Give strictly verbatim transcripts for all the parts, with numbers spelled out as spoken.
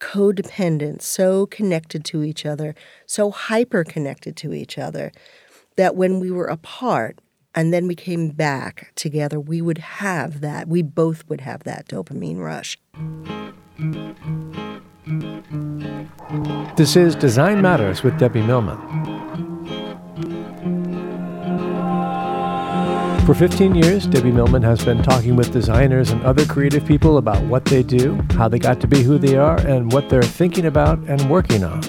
codependent, so connected to each other, so hyper-connected to each other, that when we were apart and then we came back together, we would have that. We both would have that dopamine rush. This is Design Matters with Debbie Millman. For fifteen years, Debbie Millman has been talking with designers and other creative people about what they do, how they got to be who they are, and what they're thinking about and working on.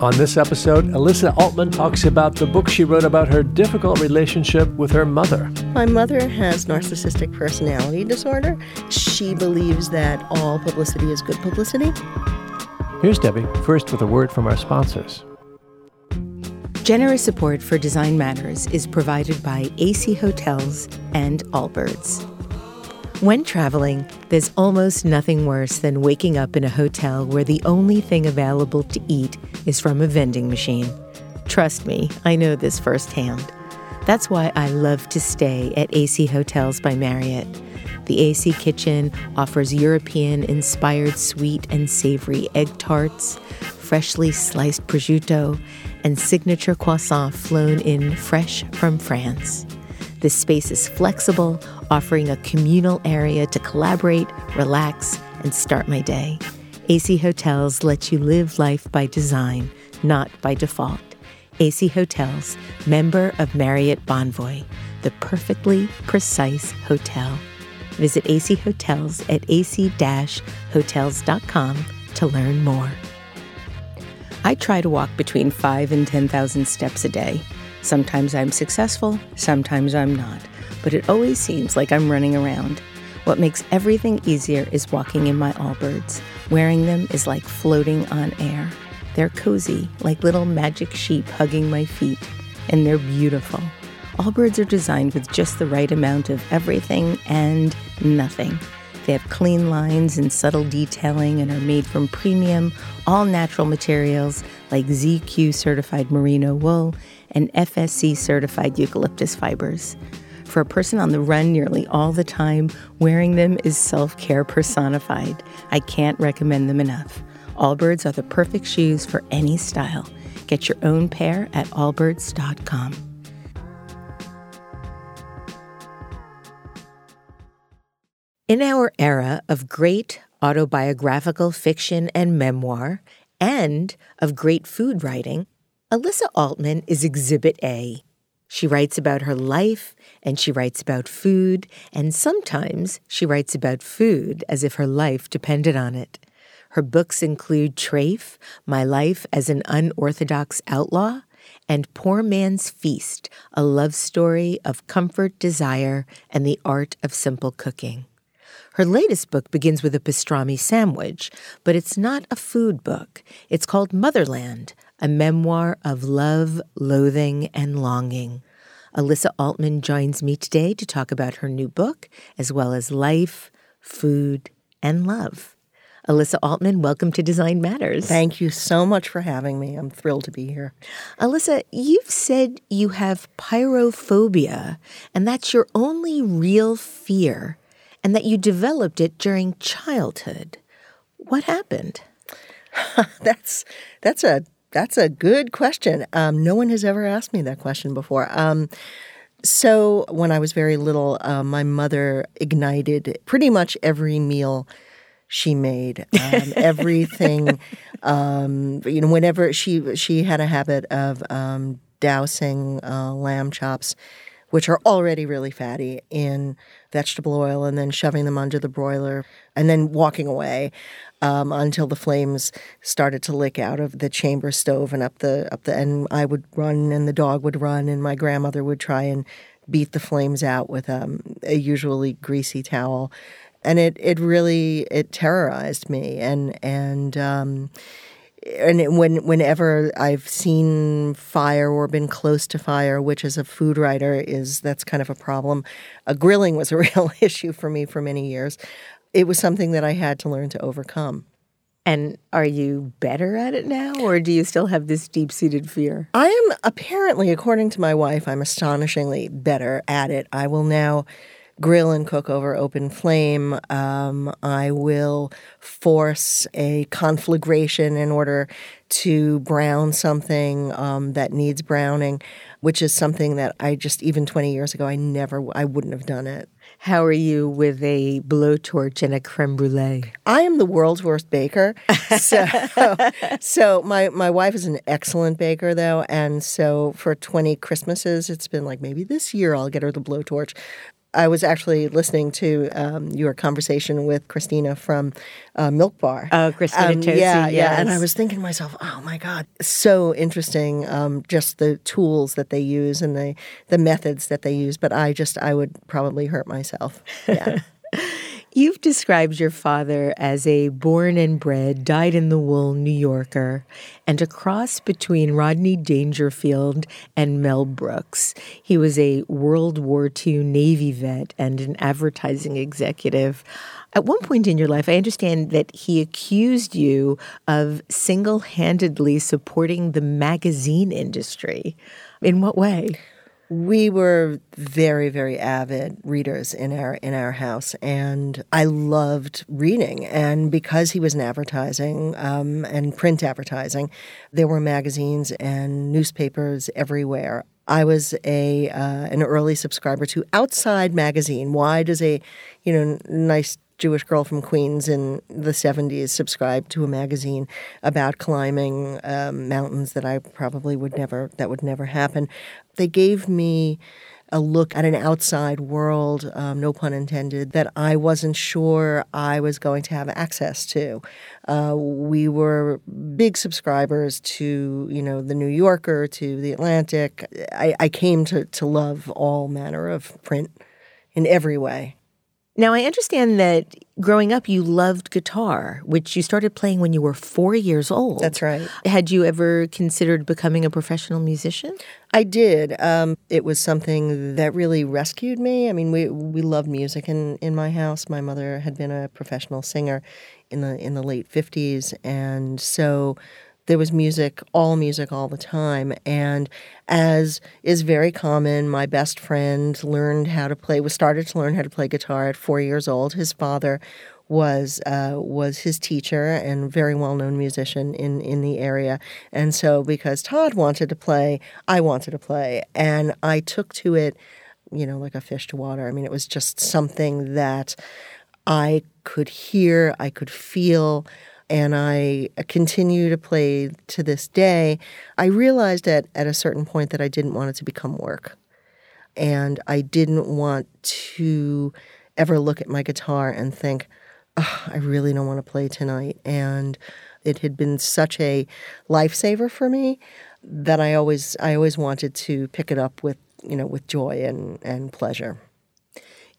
On this episode, Alyssa Altman talks about the book she wrote about her difficult relationship with her mother. My mother has narcissistic personality disorder. She believes that all publicity is good publicity. Here's Debbie, first with a word from our sponsors. Generous support for Design Matters is provided by A C Hotels and Allbirds. When traveling, there's almost nothing worse than waking up in a hotel where the only thing available to eat is from a vending machine. Trust me, I know this firsthand. That's why I love to stay at A C Hotels by Marriott. The A C Kitchen offers European-inspired sweet and savory egg tarts, freshly sliced prosciutto, and signature croissant flown in fresh from France. This space is flexible, offering a communal area to collaborate, relax, and start my day. A C Hotels lets you live life by design, not by default. A C Hotels, member of Marriott Bonvoy, the perfectly precise hotel. Visit A C Hotels at a c dash hotels dot com to learn more. I try to walk between five and ten thousand steps a day. Sometimes I'm successful, sometimes I'm not, but it always seems like I'm running around. What makes everything easier is walking in my Allbirds. Wearing them is like floating on air. They're cozy, like little magic sheep hugging my feet, and they're beautiful. Allbirds are designed with just the right amount of everything and nothing. They have clean lines and subtle detailing and are made from premium, all-natural materials like Z Q-certified merino wool and F S C-certified eucalyptus fibers. For a person on the run nearly all the time, wearing them is self-care personified. I can't recommend them enough. Allbirds are the perfect shoes for any style. Get your own pair at allbirds dot com. In our era of great autobiographical fiction and memoir, and of great food writing, Alyssa Altman is Exhibit A. She writes about her life, and she writes about food, and sometimes she writes about food as if her life depended on it. Her books include Treyf, My Life as an Unorthodox Outlaw, and Poor Man's Feast, a love story of comfort, desire, and the art of simple cooking. Her latest book begins with a pastrami sandwich, but it's not a food book. It's called Motherland, a memoir of love, loathing, and longing. Alyssa Altman joins me today to talk about her new book, as well as life, food, and love. Alyssa Altman, welcome to Design Matters. Thank you so much for having me. I'm thrilled to be here. Alyssa, you've said you have pyrophobia, and that's your only real fear. and that you developed it during childhood. What happened? that's that's a that's a good question. Um, no one has ever asked me that question before. Um, so when I was very little, uh, my mother ignited pretty much every meal she made. Um, everything, um, you know, whenever she she had a habit of um, dousing uh, lamb chops, which are already really fatty, in vegetable oil and then shoving them under the broiler and then walking away um, until the flames started to lick out of the chamber stove and up the up the and I would run and the dog would run and my grandmother would try and beat the flames out with um, a usually greasy towel, and it it really it terrorized me and and. Um, And when whenever I've seen fire or been close to fire, which as a food writer is that's kind of a problem, uh, grilling was a real issue for me for many years. It was something that I had to learn to overcome. And are you better at it now, or do you still have this deep-seated fear? I am apparently, according to my wife, I'm astonishingly better at it. I will now grill and cook over open flame. Um, I will force a conflagration in order to brown something um, that needs browning, which is something that I just, even twenty years ago, I never, I wouldn't have done it. How are you with a blowtorch and a creme brulee? I am the world's worst baker. So, so my, my wife is an excellent baker, though, and so for twenty Christmases, it's been like, maybe this year I'll get her the blowtorch. I was actually listening to um, your conversation with Christina from uh, Milk Bar. Oh, Christina um, Tosi, yeah, yes. yeah. And I was thinking to myself, oh my God, so interesting, um, just the tools that they use and the the methods that they use. But I just, I would probably hurt myself. Yeah. You've described your father as a born and bred, dyed-in-the-wool New Yorker and a cross between Rodney Dangerfield and Mel Brooks. He was a World War Two Navy vet and an advertising executive. At one point in your life, I understand that he accused you of single-handedly supporting the magazine industry. In what way? We were very, very avid readers in our in our house, and I loved reading. And because he was in advertising um, and print advertising, there were magazines and newspapers everywhere. I was a uh, an early subscriber to Outside Magazine. Why does a you know nice Jewish girl from Queens in the seventies subscribed to a magazine about climbing um, mountains that I probably would never, that would never happen. They gave me a look at an outside world, um, no pun intended, that I wasn't sure I was going to have access to. Uh, we were big subscribers to, you know, The New Yorker, to The Atlantic. I, I came to, to love all manner of print in every way. Now, I understand that growing up, you loved guitar, which you started playing when you were four years old. That's right. Had you ever considered becoming a professional musician? I did. Um, it was something that really rescued me. I mean, we we loved music in, in my house. My mother had been a professional singer in the in the late fifties, and so there was music, all music, all the time. And as is very common, my best friend learned how to play, was started to learn how to play guitar at four years old. His father was uh, was his teacher and very well-known musician in, in the area. And so because Todd wanted to play, I wanted to play. And I took to it, you know, like a fish to water. I mean, it was just something that I could hear, I could feel. And I continue to play to this day. I realized at, at a certain point that I didn't want it to become work. And I didn't want to ever look at my guitar and think, oh, I really don't want to play tonight. And it had been such a lifesaver for me that I always I always wanted to pick it up with, you know, with joy and, and pleasure.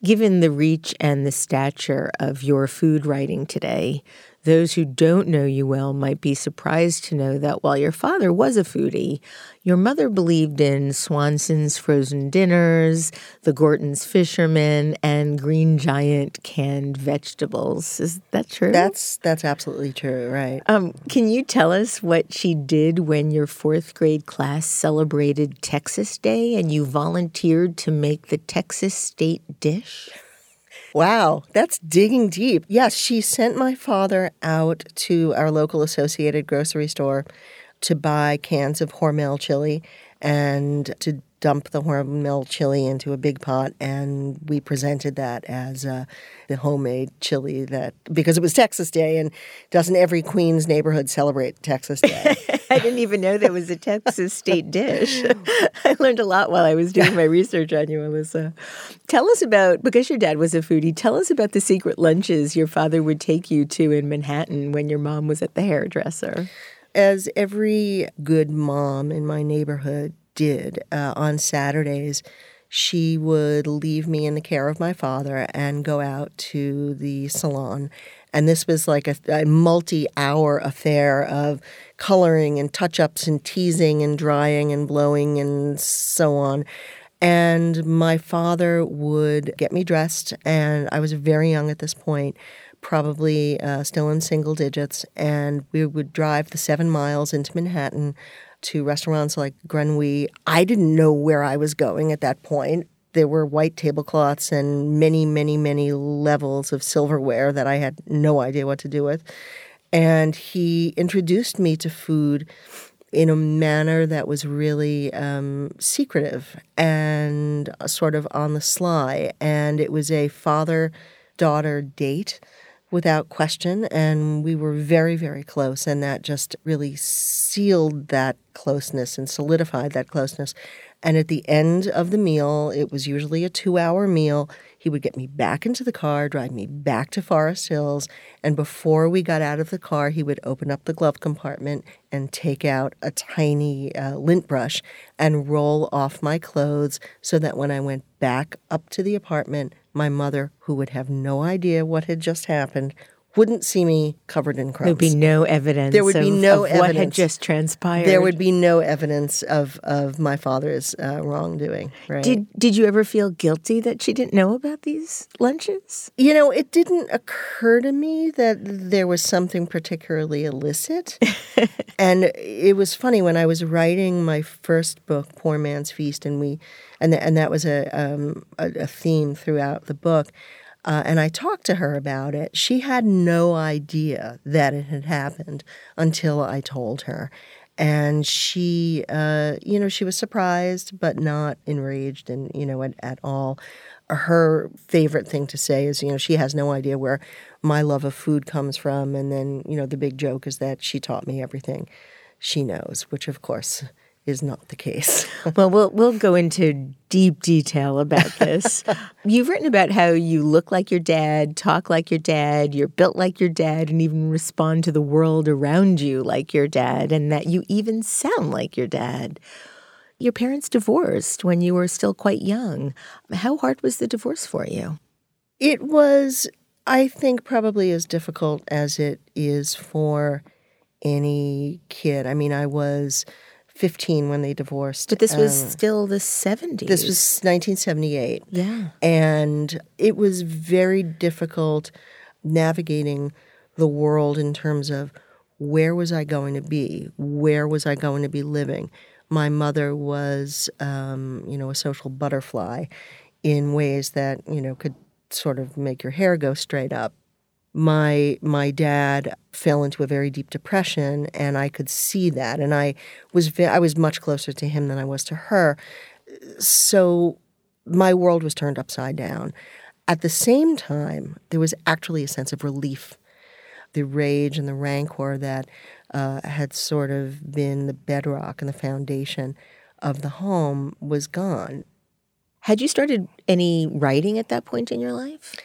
Given the reach and the stature of your food writing today, those who don't know you well might be surprised to know that while your father was a foodie, your mother believed in Swanson's frozen dinners, the Gorton's fishermen, and Green Giant canned vegetables. Is that true? That's that's absolutely true, right. Um, can you tell us what she did when your fourth grade class celebrated Texas Day and you volunteered to make the Texas state dish? Wow, that's digging deep. Yes, she sent my father out to our local Associated grocery store to buy cans of Hormel chili and to dump the Hormel chili into a big pot, and we presented that as uh, the homemade chili that, because it was Texas Day, and doesn't every Queens neighborhood celebrate Texas Day? I didn't even know there was a Texas state dish. I learned a lot while I was doing my research on you, Alyssa. Tell us about, because your dad was a foodie, tell us about the secret lunches your father would take you to in Manhattan when your mom was at the hairdresser. As every good mom in my neighborhood did, uh, on Saturdays, she would leave me in the care of my father and go out to the salon. And this was like a, a multi-hour affair of coloring and touch-ups and teasing and drying and blowing and so on. And my father would get me dressed, and I was very young at this point, probably uh, still in single digits, and we would drive the seven miles into Manhattan to restaurants like Grenouille. I didn't know where I was going at that point. There were white tablecloths and many, many, many levels of silverware that I had no idea what to do with. And he introduced me to food in a manner that was really um, secretive and sort of on the sly. And it was a father-daughter date without question, and we were very, very close, and that just really sealed that closeness and solidified that closeness. And at the end of the meal, it was usually a two-hour meal, he would get me back into the car, drive me back to Forest Hills, and before we got out of the car, he would open up the glove compartment and take out a tiny uh, lint brush and roll off my clothes so that when I went back up to the apartment, my mother, who would have no idea what had just happened, wouldn't see me covered in crumbs. There would be no evidence there would of, be no of evidence. What had just transpired. There would be no evidence of, of my father's uh, wrongdoing. Right? Did Did you ever feel guilty that she didn't know about these lunches? You know, it didn't occur to me that there was something particularly illicit. And it was funny, when I was writing my first book, Poor Man's Feast, and we, and, th- and that was a, um, a, a theme throughout the book, Uh, and I talked to her about it. She had no idea that it had happened until I told her. And she, uh, you know, she was surprised but not enraged and, you know, at, at all. Her favorite thing to say is, you know, she has no idea where my love of food comes from. And then, you know, the big joke is that she taught me everything she knows, which, of course, is not the case. Well, we'll we'll go into deep detail about this. You've written about how you look like your dad, talk like your dad, you're built like your dad, and even respond to the world around you like your dad, and that you even sound like your dad. Your parents divorced when you were still quite young. How hard was the divorce for you? It was, I think, probably as difficult as it is for any kid. I mean, I was fifteen when they divorced. But this was um, still the seventies. This was nineteen seventy-eight. Yeah. And it was very difficult navigating the world in terms of where was I going to be? Where was I going to be living? My mother was, um, you know, a social butterfly in ways that, you know, could sort of make your hair go straight up. My my dad fell into a very deep depression, and I could see that. And I was ve- I was much closer to him than I was to her. So my world was turned upside down. At the same time, there was actually a sense of relief. The rage and the rancor that uh, had sort of been the bedrock and the foundation of the home was gone. Had you started any writing at that point in your life?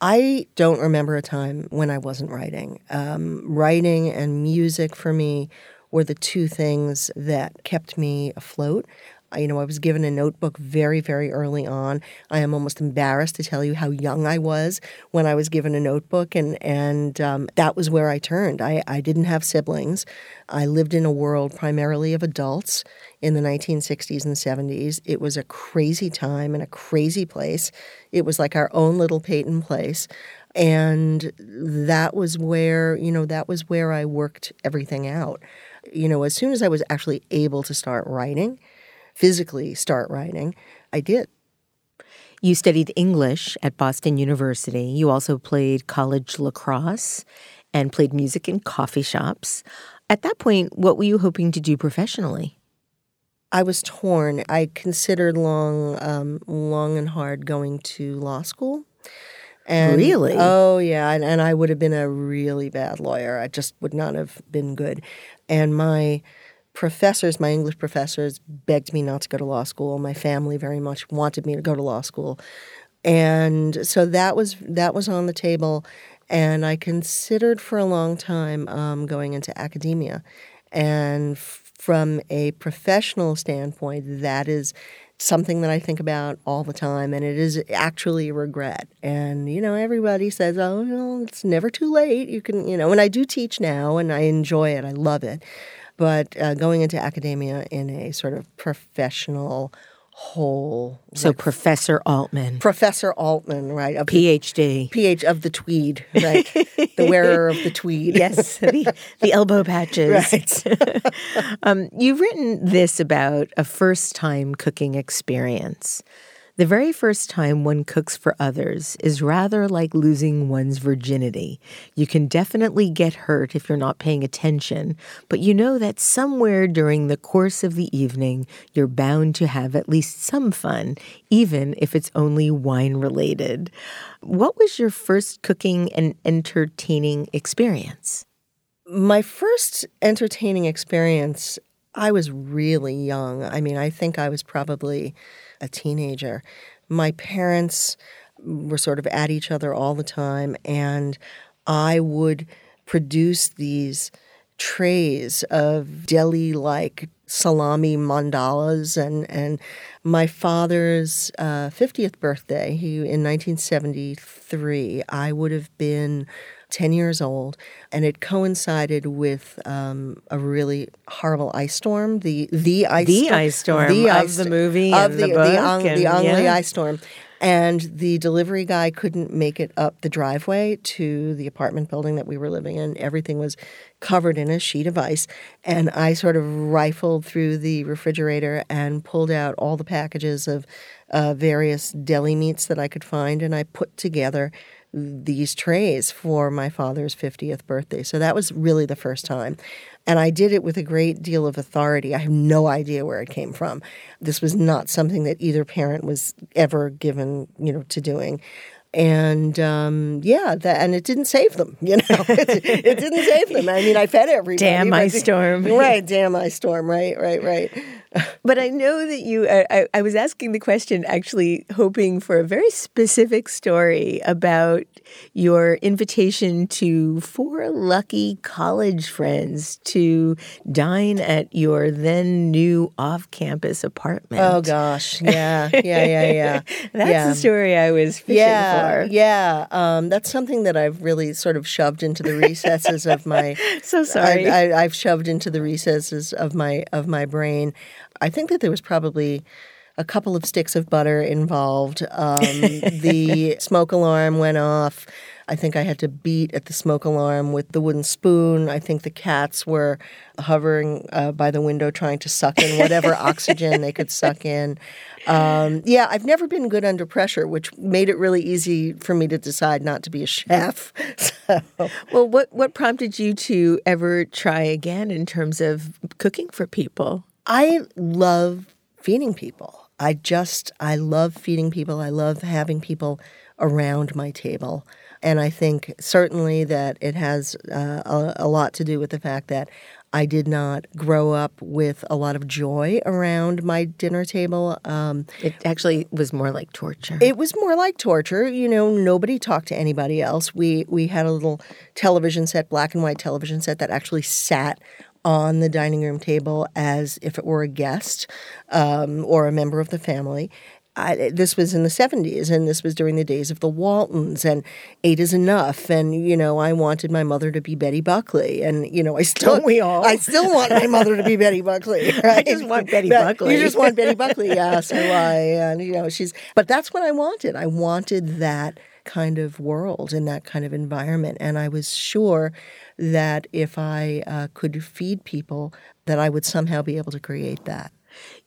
I don't remember a time when I wasn't writing. Um, writing and music for me were the two things that kept me afloat. I, you know, I was given a notebook very, very early on. I am almost embarrassed to tell you how young I was when I was given a notebook, and, and um, that was where I turned. I, I didn't have siblings. I lived in a world primarily of adults in the nineteen sixties and seventies. It was a crazy time and a crazy place. It was like our own little Peyton Place. And that was where, you know, that was where I worked everything out. You know, as soon as I was actually able to start writing, physically start writing, I did. You studied English at Boston University. You also played college lacrosse and played music in coffee shops. At that point, what were you hoping to do professionally? I was torn. I considered long, um, long and hard going to law school. And, really? Oh, yeah. And, and I would have been a really bad lawyer. I just would not have been good. And my professors, my English professors, begged me not to go to law school. My family very much wanted me to go to law school. And so that was that was on the table. And I considered for a long time um, going into academia. And f- from a professional standpoint, that is something that I think about all the time, and it is actually a regret. And, you know, everybody says, oh, well, it's never too late. You can, you know, and I do teach now, and I enjoy it. I love it. But uh, going into academia in a sort of professional whole. So like, Professor Altman. Professor Altman, right. Of PhD. Ph of the tweed, right. The wearer of the tweed. Yes, the, the elbow patches. Right. um, you've written this about a first-time cooking experience. The very first time one cooks for others is rather like losing one's virginity. You can definitely get hurt if you're not paying attention, but you know that somewhere during the course of the evening, you're bound to have at least some fun, even if it's only wine-related. What was your first cooking and entertaining experience? My first entertaining experience, I was really young. I mean, I think I was probably a teenager. My parents were sort of at each other all the time, and I would produce these trays of deli-like salami mandalas. And, and my father's uh, fiftieth birthday, he, in nineteen seventy-three, I would have been ten years old, and it coincided with um, a really horrible ice storm, the the ice the storm, ice storm the ice of st- the movie of and the, the book, the, Ang- and, the Angli yeah. ice storm, and the delivery guy couldn't make it up the driveway to the apartment building that we were living in. Everything was covered in a sheet of ice, and I sort of rifled through the refrigerator and pulled out all the packages of uh, various deli meats that I could find, and I put together these trays for my father's fiftieth birthday. So that was really the first time. And I did it with a great deal of authority. I have no idea where it came from. This was not something that either parent was ever given, you know, to doing. And, um, yeah, that, and it didn't save them, you know. it, it didn't save them. I mean, I fed everybody. Damn ice storm. Right, damn ice storm, right, right, right. But I know that you, I, I was asking the question actually hoping for a very specific story about your invitation to four lucky college friends to dine at your then new off-campus apartment. Oh, gosh. Yeah, yeah, yeah, yeah. That's yeah. the story I was fishing yeah, for. Yeah, um, that's something that I've really sort of shoved into the recesses of my... So sorry. I, I, I've shoved into the recesses of my of my brain. I think that there was probably a couple of sticks of butter involved. Um, the smoke alarm went off. I think I had to beat at the smoke alarm with the wooden spoon. I think the cats were hovering uh, by the window trying to suck in whatever oxygen they could suck in. Um, yeah, I've never been good under pressure, which made it really easy for me to decide not to be a chef. So. Well, what, what prompted you to ever try again in terms of cooking for people? I love feeding people. I just, I love feeding people. I love having people around my table. And I think certainly that it has uh, a, a lot to do with the fact that I did not grow up with a lot of joy around my dinner table. Um, it actually was more like torture. It was more like torture. You know, nobody talked to anybody else. We, we had a little television set, black and white television set that actually sat on the dining room table as if it were a guest um, or a member of the family. I, this was in the seventies, and this was during the days of the Waltons and Eight Is Enough. And, you know, I wanted my mother to be Betty Buckley. And, you know, I still, Don't we all? I still want my mother to be Betty Buckley. Right? I just want Betty but, Buckley. You just want Betty Buckley, yeah. So I, and, you know, she's, but that's what I wanted. I wanted that kind of world and that kind of environment. And I was sure that if I uh, could feed people, that I would somehow be able to create that.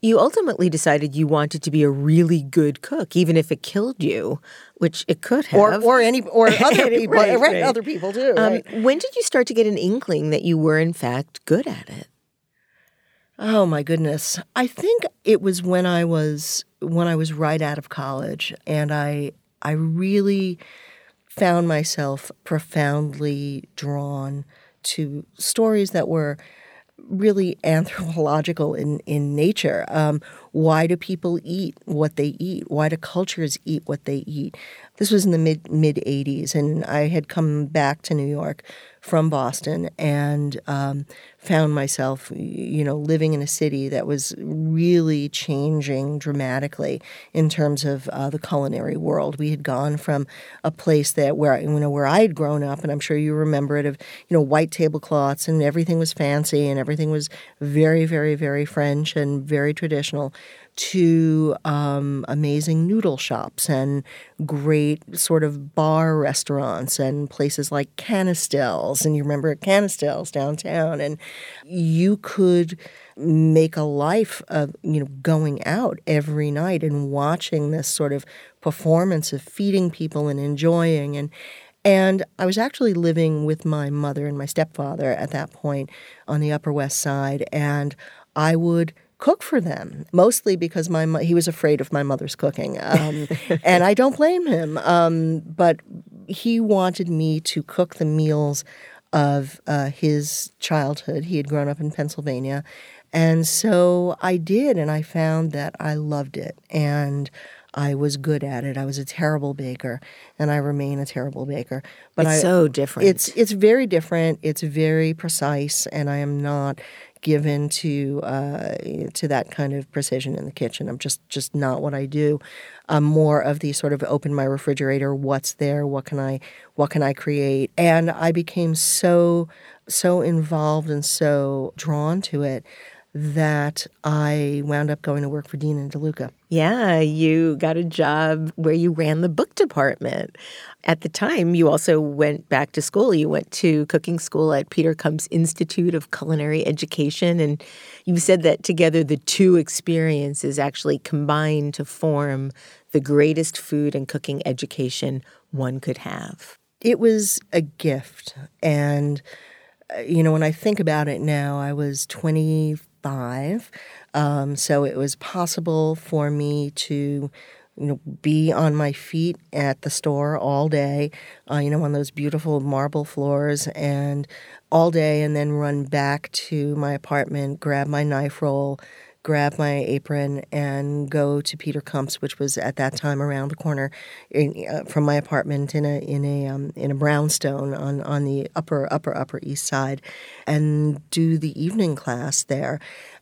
You ultimately decided you wanted to be a really good cook, even if it killed you, which it could have. Or, or any or other people. Right, right, right. Other people too. Um, right. When did you start to get an inkling that you were, in fact, good at it? Oh my goodness. I think it was when I was when I was right out of college, and I I really found myself profoundly drawn to stories that were really anthropological in, in nature. Um, why do people eat what they eat? Why do cultures eat what they eat? This was in the mid, mid-eighties, and I had come back to New York from Boston and um, found myself, you know, living in a city that was really changing dramatically in terms of uh, the culinary world. We had gone from a place that where, you know, where I had grown up, and I'm sure you remember it, of, you know, white tablecloths and everything was fancy and everything was very, very, very French and very traditional, to um, amazing noodle shops and great sort of bar restaurants and places like Canistels. And you remember Canistels downtown. And you could make a life of, you know, going out every night and watching this sort of performance of feeding people and enjoying. And And I was actually living with my mother and my stepfather at that point on the Upper West Side, and I would cook for them, mostly because my mo- he was afraid of my mother's cooking. Um, and I don't blame him. Um, but he wanted me to cook the meals of uh, his childhood. He had grown up in Pennsylvania. And so I did, and I found that I loved it. And I was good at it. I was a terrible baker, and I remain a terrible baker. But it's I, so different. It's it's very different. It's very precise, and I am not given to uh, to that kind of precision in the kitchen. I'm just just not what I do. I'm more of the sort of open my refrigerator. What's there? What can I what can I create? And I became so so involved and so drawn to it that I wound up going to work for Dean and DeLuca. Yeah, you got a job where you ran the book department. At the time, you also went back to school. You went to cooking school at Peter Kump's Institute of Culinary Education, and you said that together the two experiences actually combined to form the greatest food and cooking education one could have. It was a gift, and you know, when I think about it now, I was twenty-five, um, so it was possible for me to, you know, be on my feet at the store all day, uh, you know, on those beautiful marble floors and all day, and then run back to my apartment, grab my knife roll, grab my apron, and go to Peter Kump's, which was at that time around the corner in, uh, from my apartment in a in a um, in a brownstone on, on the upper upper upper east side, and do the evening class there,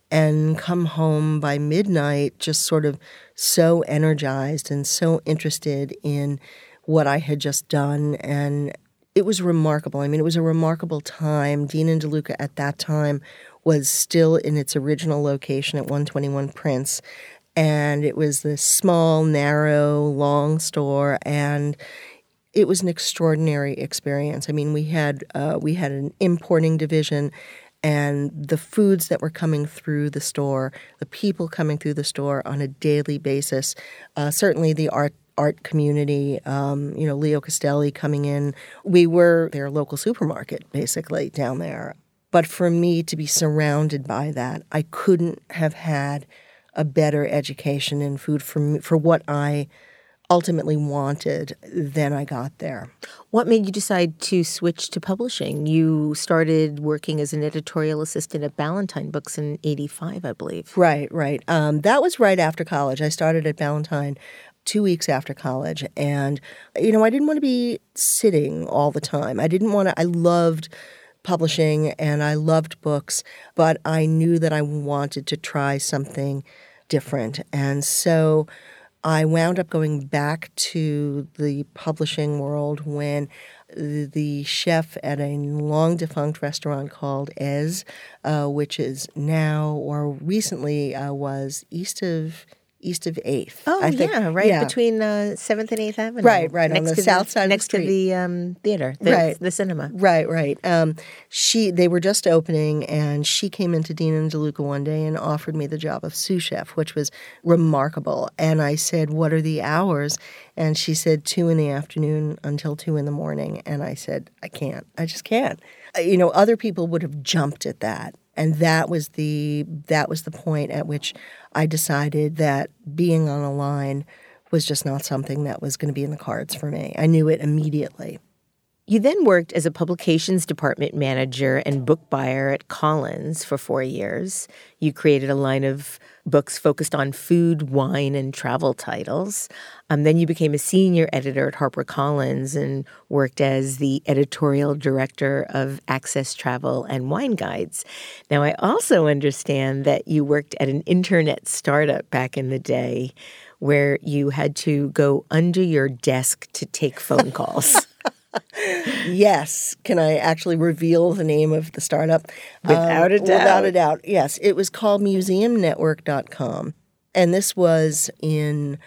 and come home by midnight just sort of so energized and so interested in what I had just done. And it was remarkable. I mean, it was a remarkable time. Dean and DeLuca at that time was still in its original location at one twenty-one Prince. And it was this small, narrow, long store. And it was an extraordinary experience. I mean, we had uh, we had an importing division, and the foods that were coming through the store, the people coming through the store on a daily basis, uh, certainly the art art community, um, you know, Leo Castelli coming in. We were their local supermarket, basically, down there. But for me to be surrounded by that, I couldn't have had a better education in food for me, for what I ultimately wanted than I got there. What made you decide to switch to publishing? You started working as an editorial assistant at Ballantine Books in eighty-five, I believe. Right, right. Um, that was right after college. I started at Ballantine two weeks after college. And, you know, I didn't want to be sitting all the time. I didn't want to – I loved – publishing, and I loved books, but I knew that I wanted to try something different. And so I wound up going back to the publishing world when the chef at a long-defunct restaurant called Ez, uh, which is now or recently uh, was east of east of eighth. Oh, I think, yeah, right yeah. between uh, seventh and eighth Avenue. Right, right, next on the south the, side of the street. Next to the um, theater, the, right. the cinema. Right, right. Um, she, they were just opening, and she came into Dean and DeLuca one day and offered me the job of sous chef, which was remarkable. And I said, what are the hours? And she said, two in the afternoon until two in the morning. And I said, I can't. I just can't. You know, other people would have jumped at that. And that was the that was the point at which I decided that being on a line was just not something that was going to be in the cards for me. I knew it immediately. You then worked as a publications department manager and book buyer at Collins for four years. You created a line of books focused on food, wine, and travel titles. Um, then you became a senior editor at HarperCollins and worked as the editorial director of Access Travel and Wine Guides. Now, I also understand that you worked at an internet startup back in the day where you had to go under your desk to take phone calls. Yes. Can I actually reveal the name of the startup? Without um, a doubt. Without a doubt, yes. It was called museum network dot com. And this was in,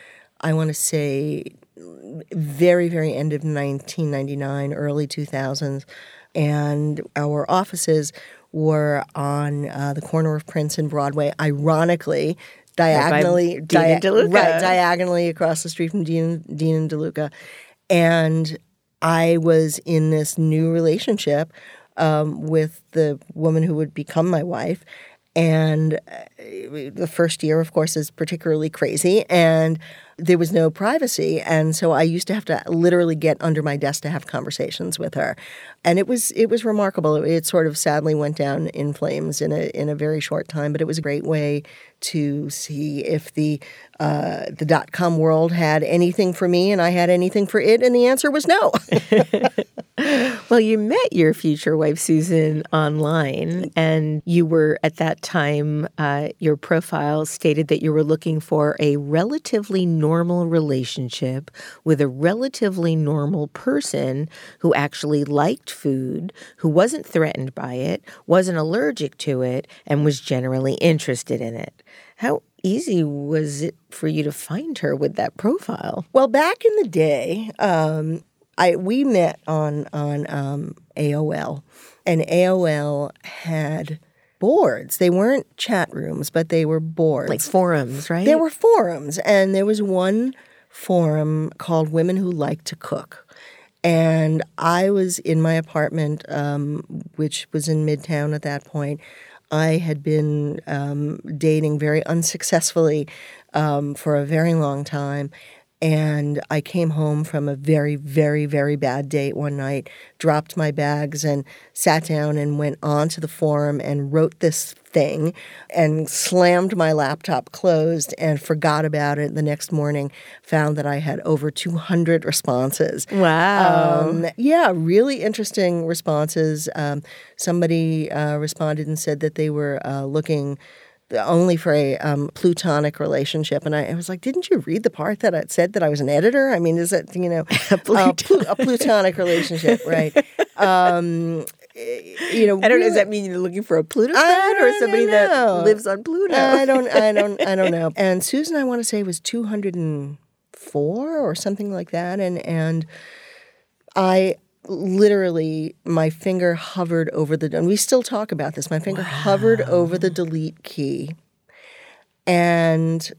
I want to say, very, very end of nineteen ninety-nine, early two thousands. And our offices were on uh, the corner of Prince and Broadway, ironically, diagonally, di- right, diagonally across the street from Dean, Dean and DeLuca. And I was in this new relationship um, with the woman who would become my wife. And the first year, of course, is particularly crazy. And there was no privacy. And so I used to have to literally get under my desk to have conversations with her. And it was it was remarkable. It sort of sadly went down in flames in a in a very short time. But it was a great way to see if the uh, the dot-com world had anything for me and I had anything for it. And the answer was no. Well, you met your future wife, Susan, online. And you were, at that time, uh, your profile stated that you were looking for a relatively normal relationship with a relatively normal person who actually liked food, who wasn't threatened by it, wasn't allergic to it, and was generally interested in it. How easy was it for you to find her with that profile? Well, back in the day, um, I we met on, on um, A O L, and A O L had boards. They weren't chat rooms, but they were boards. Like forums, right? There were forums, and there was one forum called Women Who Like to Cook. And I was in my apartment, um, which was in Midtown at that point. I had been um, dating very unsuccessfully um, for a very long time. And I came home from a very, very, very bad date one night, dropped my bags and sat down and went onto the forum and wrote this thing and slammed my laptop closed and forgot about it. The next morning, found that I had over two hundred responses. Wow. Um, yeah, really interesting responses. Um, somebody uh, responded and said that they were uh, looking only for a um, plutonic relationship. And I, I was like, didn't you read the part that I said that I was an editor? I mean, is that, you know, a, plutonic. Uh, pl- a plutonic relationship, right? Um, you know, I don't really, know, does that mean you're looking for a Pluto fan or somebody know. that lives on Pluto? I don't, I don't, I don't know. And Susan, I want to say, was two hundred four or something like that. And, and I... Literally, my finger hovered over the, and we still talk about this, my finger wow. hovered over the delete key, and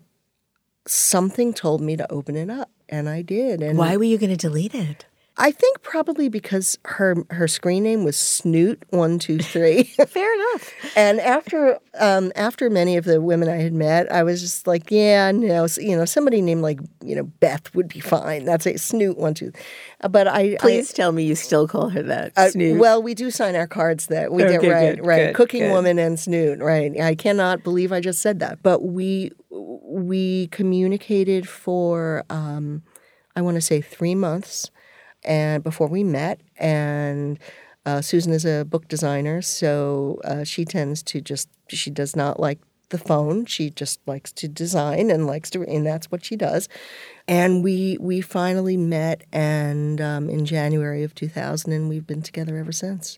something told me to open it up, and I did. And why were you going to delete it? I think probably because her her screen name was Snoot one two three. Fair enough. And after um, after many of the women I had met, I was just like, yeah, no, you know, somebody named like you know Beth would be fine. That's a Snoot one two. But I please I, tell me you still call her that. Uh, Snoot. Well, we do sign our cards that we okay, get right, good, right. Good, Cooking good. Woman and Snoot, right? I cannot believe I just said that. But we we communicated for um, I want to say three months. And before we met, and uh, Susan is a book designer, so uh, she tends to just, she does not like the phone. She just likes to design and likes to, and that's what she does. And we we finally met, and um, in January of two thousand, and we've been together ever since.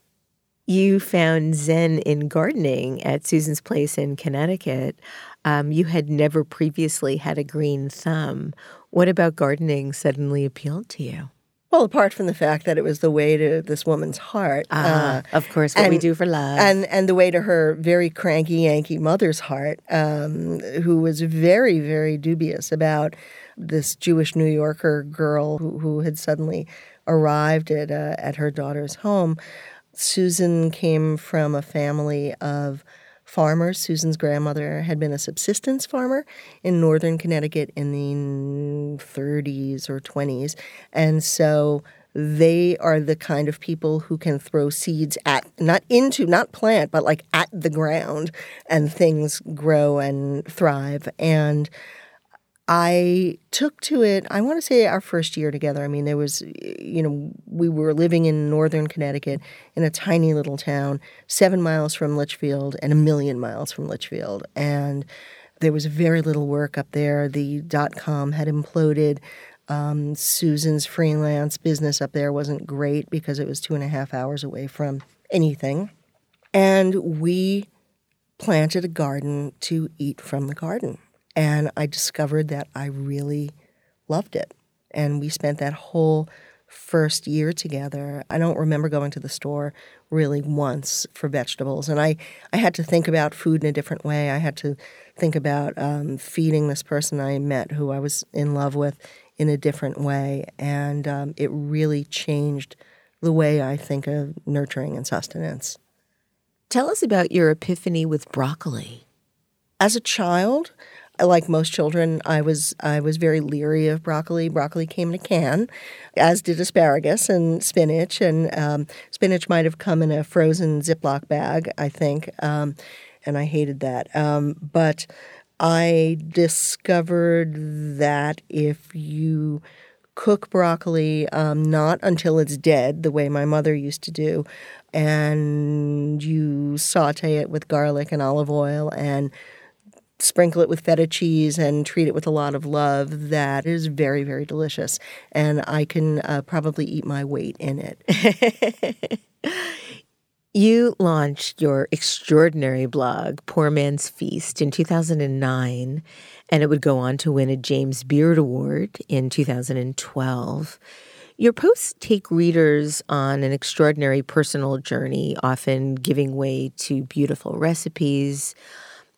You found Zen in gardening at Susan's place in Connecticut. Um, you had never previously had a green thumb. What about gardening suddenly appealed to you? Well, apart from the fact that it was the way to this woman's heart. Ah, uh, of course, what and, we do for love. And and the way to her very cranky Yankee mother's heart, um, who was very, very dubious about this Jewish New Yorker girl who, who had suddenly arrived at uh, at her daughter's home. Susan came from a family of farmers. Susan's grandmother had been a subsistence farmer in northern Connecticut in the thirties or twenties. And so they are the kind of people who can throw seeds at, not into, not plant, but like at the ground, and things grow and thrive. And I took to it, I want to say our first year together. I mean, there was, you know, we were living in northern Connecticut in a tiny little town, seven miles from Litchfield and a million miles from Litchfield. And there was very little work up there. The dot-com had imploded. Um, Susan's freelance business up there wasn't great because it was two and a half hours away from anything. And we planted a garden to eat from the garden. And I discovered that I really loved it. And we spent that whole first year together. I don't remember going to the store really once for vegetables. And I, I had to think about food in a different way. I had to think about um, feeding this person I met who I was in love with in a different way. And um, it really changed the way I think of nurturing and sustenance. Tell us about your epiphany with broccoli. As a child, like most children, I was I was very leery of broccoli. Broccoli came in a can, as did asparagus and spinach. And um, spinach might have come in a frozen Ziploc bag, I think, um, and I hated that. Um, but I discovered that if you cook broccoli, um, not until it's dead, the way my mother used to do, and you saute it with garlic and olive oil and sprinkle it with feta cheese and treat it with a lot of love, that is very, very delicious. And I can uh, probably eat my weight in it. You launched your extraordinary blog, Poor Man's Feast, in two thousand nine, and it would go on to win a James Beard Award in two thousand twelve. Your posts take readers on an extraordinary personal journey, often giving way to beautiful recipes.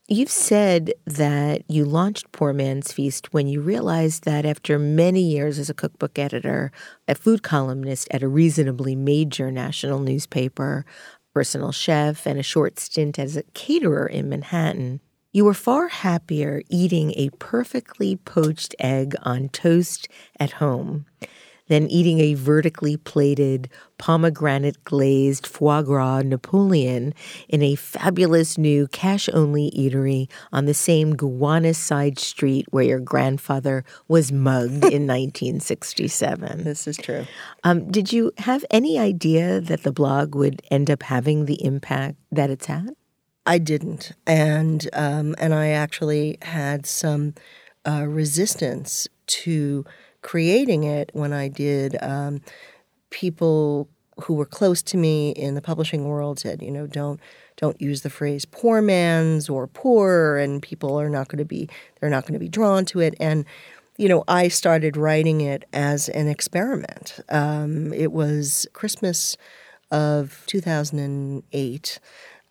You've said that you launched Poor Man's Feast when you realized that after many years as a cookbook editor, a food columnist at a reasonably major national newspaper, personal chef, and a short stint as a caterer in Manhattan, you were far happier eating a perfectly poached egg on toast at home than eating a vertically plated, pomegranate-glazed foie gras Napoleon in a fabulous new cash-only eatery on the same Gowanus side street where your grandfather was mugged in nineteen sixty-seven. This is true. Um, did you have any idea that the blog would end up having the impact that it's had? I didn't, and um, and I actually had some uh, resistance to creating it when I did. Um, people who were close to me in the publishing world said, you know, don't don't use the phrase poor man's or poor, and people are not going to be they're not going to be drawn to it. And you know, I started writing it as an experiment. Um, it was Christmas of two thousand eight,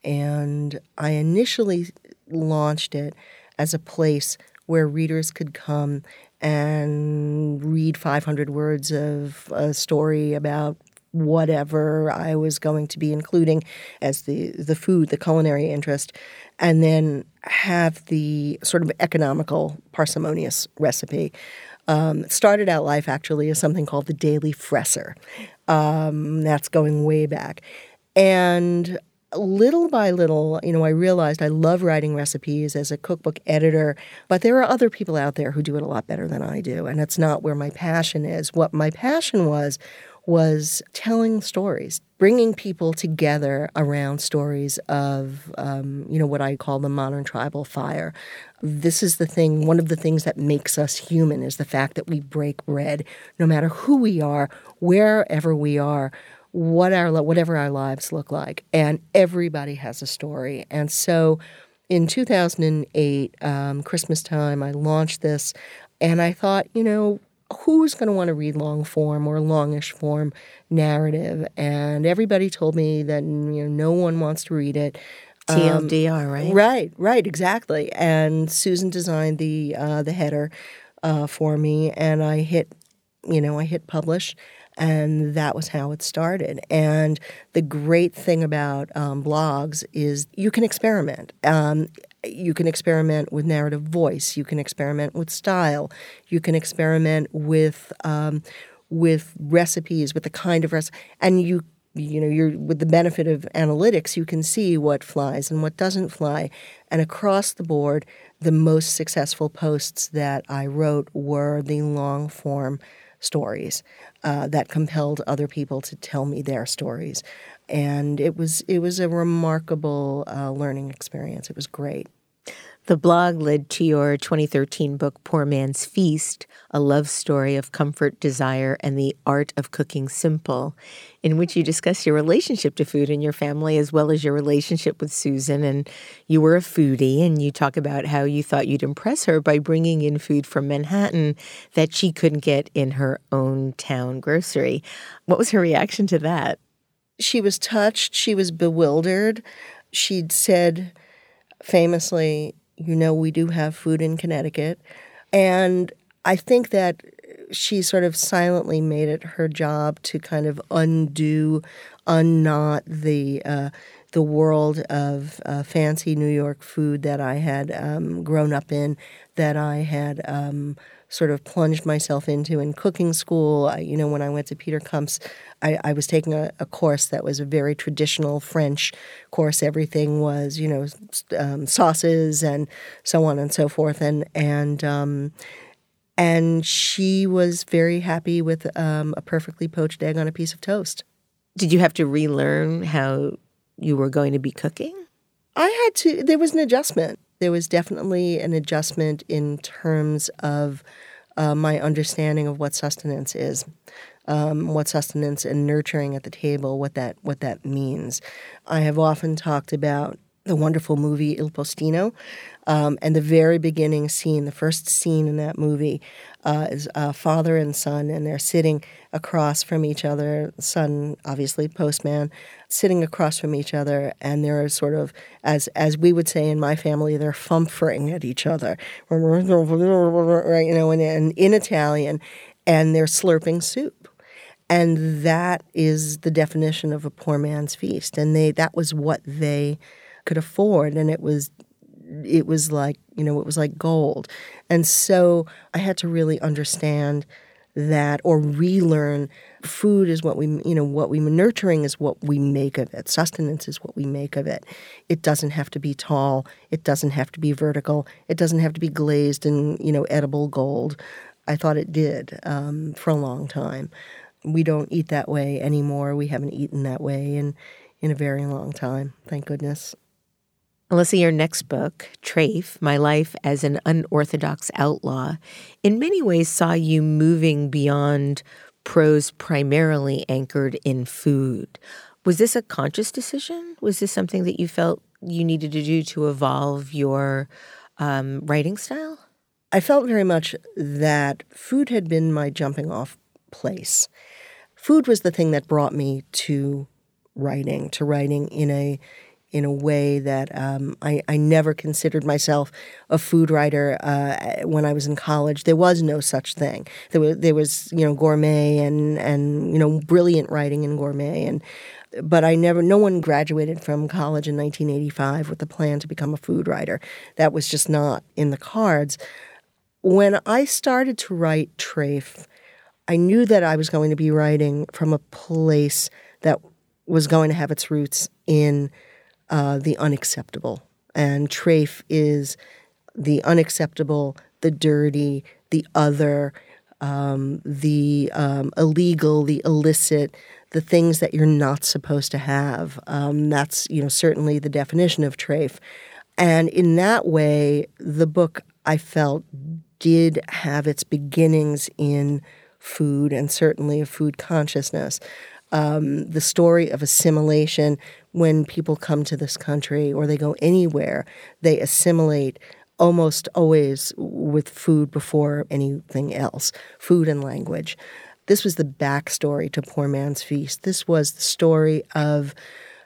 and I initially launched it as a place where readers could come and read five hundred words of a story about whatever I was going to be including as the, the food, the culinary interest, and then have the sort of economical, parsimonious recipe. Um, it started out life, actually, as something called the Daily Fresser. Um, that's going way back. And little by little, you know, I realized I love writing recipes as a cookbook editor, but there are other people out there who do it a lot better than I do, and it's not where my passion is. What my passion was was telling stories, bringing people together around stories of, um, you know, what I call the modern tribal fire. This is the thing, one of the things that makes us human is the fact that we break bread, no matter who we are, wherever we are. what our whatever our lives look like, and everybody has a story. And so in two thousand eight, um, Christmas time, I launched this, and I thought, you know, who's going to want to read long form or longish form narrative? And everybody told me that, you know, no one wants to read it. T L D R, um, right? Right, right, exactly. And Susan designed the uh, the header uh, for me, and I hit, you know, I hit publish. And that was how it started. And the great thing about um, blogs is you can experiment. Um, you can experiment with narrative voice. You can experiment with style. You can experiment with um, with recipes, with the kind of recipe. And you you know you're with the benefit of analytics, you can see what flies and what doesn't fly. And across the board, the most successful posts that I wrote were the long form stories uh, that compelled other people to tell me their stories. And it was it was a remarkable uh, learning experience. It was great. The blog led to your twenty thirteen book, Poor Man's Feast, A Love Story of Comfort, Desire, and the Art of Cooking Simple, in which you discuss your relationship to food in your family as well as your relationship with Susan. And you were a foodie, and you talk about how you thought you'd impress her by bringing in food from Manhattan that she couldn't get in her own town grocery. What was her reaction to that? She was touched. She was bewildered. She'd said famously, you know, we do have food in Connecticut. And I think that she sort of silently made it her job to kind of undo, unknot the uh, the world of uh, fancy New York food that I had um, grown up in, that I had um, sort of plunged myself into in cooking school. I, you know, when I went to Peter Kump's, I, I was taking a, a course that was a very traditional French course. Everything was, you know, um, sauces and so on and so forth. And and um, and she was very happy with um, a perfectly poached egg on a piece of toast. Did you have to relearn how you were going to be cooking? I had to. There was an adjustment. There was definitely an adjustment in terms of uh, my understanding of what sustenance is, um, what sustenance and nurturing at the table, what that what that means. I have often talked about the wonderful movie Il Postino, um, and the very beginning scene, the first scene in that movie uh, is uh, father and son, and they're sitting across from each other, son, obviously, postman, sitting across from each other, and they're sort of, as as we would say in my family, they're fumfering at each other, you know, in, in, in Italian, and they're slurping soup. And that is the definition of a poor man's feast, and they that was what they could afford, and it was it was like, you know, it was like gold. And so I had to really understand that, or relearn, food is what we, you know, what we nurturing is what we make of it. Sustenance is what we make of it. It doesn't have to be tall. It doesn't have to be vertical. It doesn't have to be glazed in, you know, edible gold. I thought it did um, for a long time. We don't eat that way anymore. We haven't eaten that way in, in a very long time, thank goodness. Alyssa, your next book, Treyf, My Life as an Unorthodox Outlaw, in many ways saw you moving beyond prose primarily anchored in food. Was this a conscious decision? Was this something that you felt you needed to do to evolve your um, writing style? I felt very much that food had been my jumping off place. Food was the thing that brought me to writing, to writing in a in a way that um, I, I never considered myself a food writer uh, when I was in college. There was no such thing. There was, there was you know, gourmet and, and, you know, brilliant writing in gourmet. And but I never, no one graduated from college in nineteen eighty-five with the plan to become a food writer. That was just not in the cards. When I started to write Treyf, I knew that I was going to be writing from a place that was going to have its roots in uh, the unacceptable. And Treyf is the unacceptable, the dirty, the other, um, the um, illegal, the illicit, the things that you're not supposed to have. Um, that's, you know, certainly the definition of Treyf. And in that way, the book, I felt, did have its beginnings in food, and certainly a food consciousness. um, the story of assimilation. When people come to this country or they go anywhere, they assimilate almost always with food before anything else, food and language. This was the backstory to Poor Man's Feast. This was the story of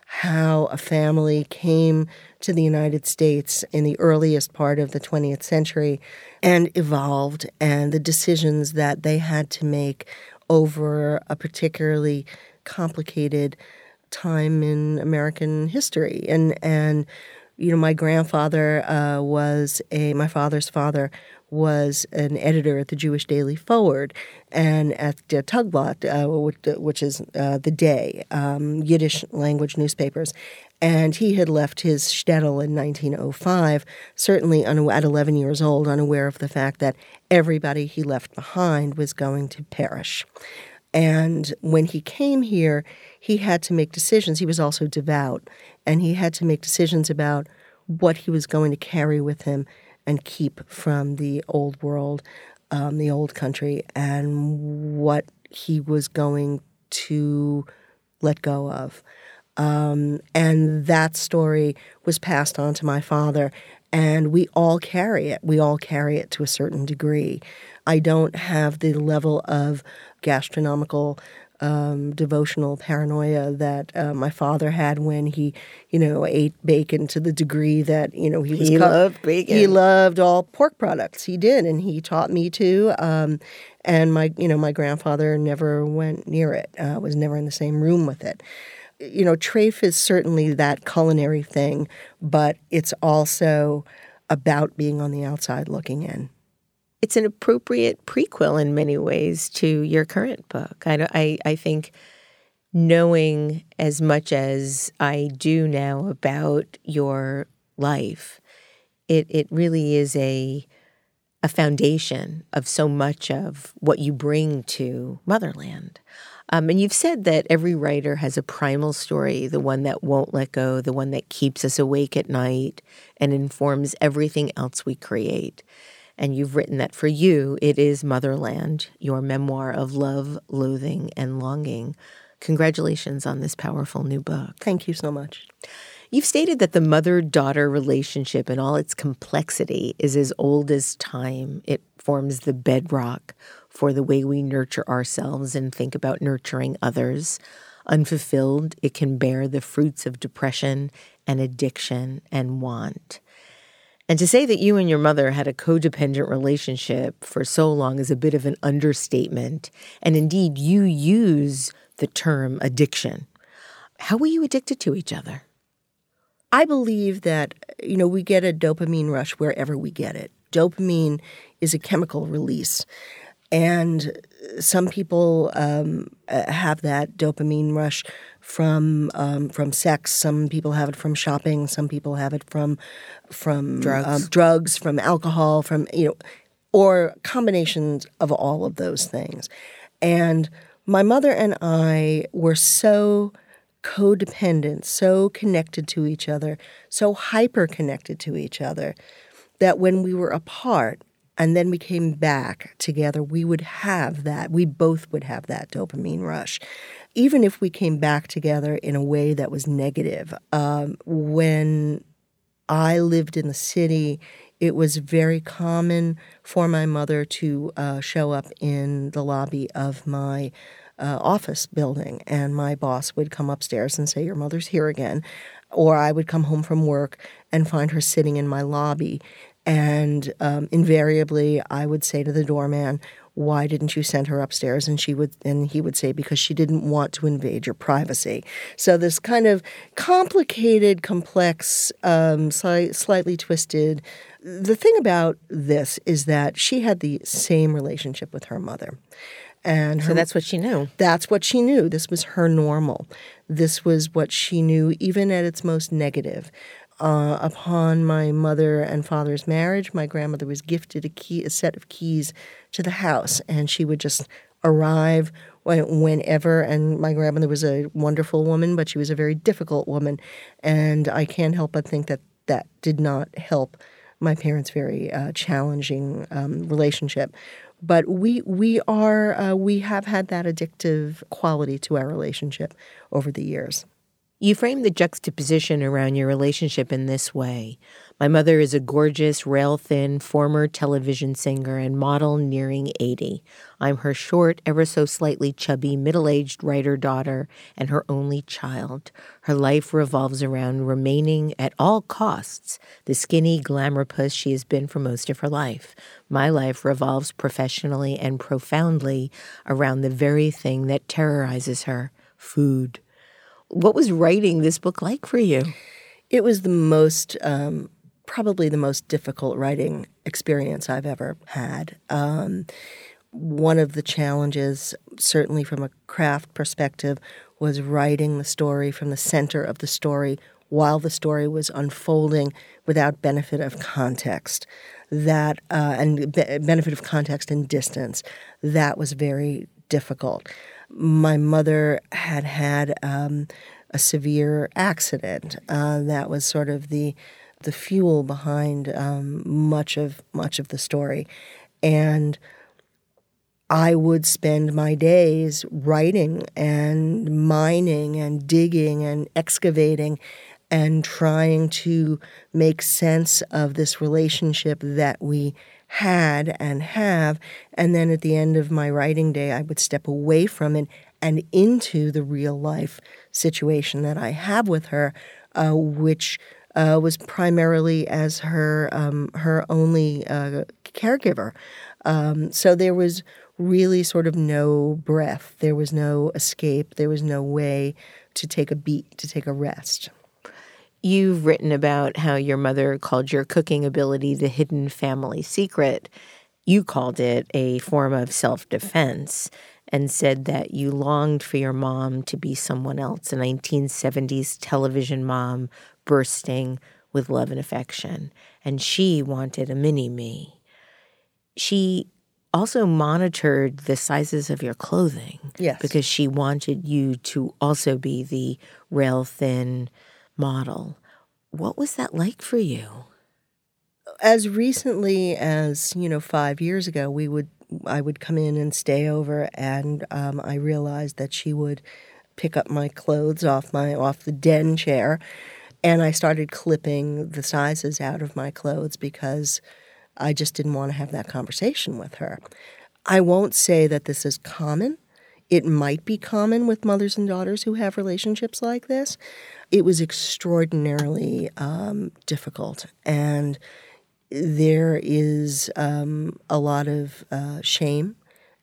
how a family came to the United States in the earliest part of the twentieth century and evolved, and the decisions that they had to make over a particularly complicated time in American history. And, and you know, my grandfather uh, was a, my father's father was an editor at the Jewish Daily Forward and at the Tagblatt, uh, which is uh, the day, um, Yiddish language newspapers. And he had left his shtetl in nineteen oh five, certainly un- at eleven years old, unaware of the fact that everybody he left behind was going to perish. And when he came here, he had to make decisions. He was also devout, and he had to make decisions about what he was going to carry with him and keep from the old world, um, the old country, and what he was going to let go of. Um, and that story was passed on to my father, and we all carry it. We all carry it to a certain degree. I don't have the level of gastronomical Um, devotional paranoia that uh, my father had when he, you know, ate bacon to the degree that, you know, he was... He co- loved bacon. He loved all pork products. He did, and he taught me to. Um, and my, you know, my grandfather never went near it, uh, was never in the same room with it. You know, Treyf is certainly that culinary thing, but it's also about being on the outside looking in. It's an appropriate prequel in many ways to your current book. I, I, I think knowing as much as I do now about your life, it it really is a a foundation of so much of what you bring to Motherland. Um, and you've said that every writer has a primal story, the one that won't let go, the one that keeps us awake at night and informs everything else we create. And you've written that for you, it is Motherland, your memoir of love, loathing, and longing. Congratulations on this powerful new book. Thank you so much. You've stated that the mother-daughter relationship in all its complexity is as old as time. It forms the bedrock for the way we nurture ourselves and think about nurturing others. Unfulfilled, it can bear the fruits of depression and addiction and want. And to say that you and your mother had a codependent relationship for so long is a bit of an understatement. And indeed, you use the term addiction. How were you addicted to each other? I believe that, you know, we get a dopamine rush wherever we get it. Dopamine is a chemical release. And some people um, have that dopamine rush from um, from sex. Some people have it from shopping. Some people have it from from drugs, um, drugs from alcohol, from you know, or combinations of all of those things. And my mother and I were so codependent, so connected to each other, so hyper connected to each other, that when we were apart and then we came back together, we would have that. We both would have that dopamine rush. Even if we came back together in a way that was negative. Um, when I lived in the city, it was very common for my mother to uh, show up in the lobby of my uh, office building. And my boss would come upstairs and say, "Your mother's here again." Or I would come home from work and find her sitting in my lobby. And um, invariably, I would say to the doorman, "Why didn't you send her upstairs?" And she would, and he would say, "Because she didn't want to invade your privacy." So this kind of complicated, complex, um, sli- slightly twisted. The thing about this is that she had the same relationship with her mother. And her, so that's what she knew. That's what she knew. This was her normal. This was what she knew, even at its most negative. Uh, upon my mother and father's marriage, my grandmother was gifted a key, a set of keys to the house, and she would just arrive whenever. And my grandmother was a wonderful woman, but she was a very difficult woman. And I can't help but think that that did not help my parents' very uh, challenging um, relationship. But we we are uh, we have had that addictive quality to our relationship over the years. You frame the juxtaposition around your relationship in this way. My mother is a gorgeous, rail-thin, former television singer and model nearing eighty. I'm her short, ever so slightly chubby, middle-aged writer daughter and her only child. Her life revolves around remaining, at all costs, the skinny glamour-puss she has been for most of her life. My life revolves professionally and profoundly around the very thing that terrorizes her, food. What was writing this book like for you? It was the most, um, probably the most difficult writing experience I've ever had. Um, one of the challenges, certainly from a craft perspective, was writing the story from the center of the story while the story was unfolding without benefit of context. That uh, and be- benefit of context and distance. That was very difficult. My mother had had um, a severe accident. Uh, that was sort of the the fuel behind um, much of much of the story, and I would spend my days writing and mining and digging and excavating and trying to make sense of this relationship that we had and have, and then at the end of my writing day, I would step away from it and into the real-life situation that I have with her, uh, which uh, was primarily as her um, her only uh, caregiver. Um, so there was really sort of no breath. There was no escape. There was no way to take a beat, to take a rest. You've written about how your mother called your cooking ability the hidden family secret. You called it a form of self-defense and said that you longed for your mom to be someone else, a nineteen seventies television mom bursting with love and affection. And she wanted a mini-me. She also monitored the sizes of your clothing. Yes. Because she wanted you to also be the rail-thin model. What was that like for you? As recently as, you know, five years ago, we would I would come in and stay over, and um, I realized that she would pick up my clothes off my off the den chair, and I started clipping the sizes out of my clothes because I just didn't want to have that conversation with her. I won't say that this is common. It might be common with mothers and daughters who have relationships like this. It was extraordinarily um, difficult, and there is um, a lot of uh, shame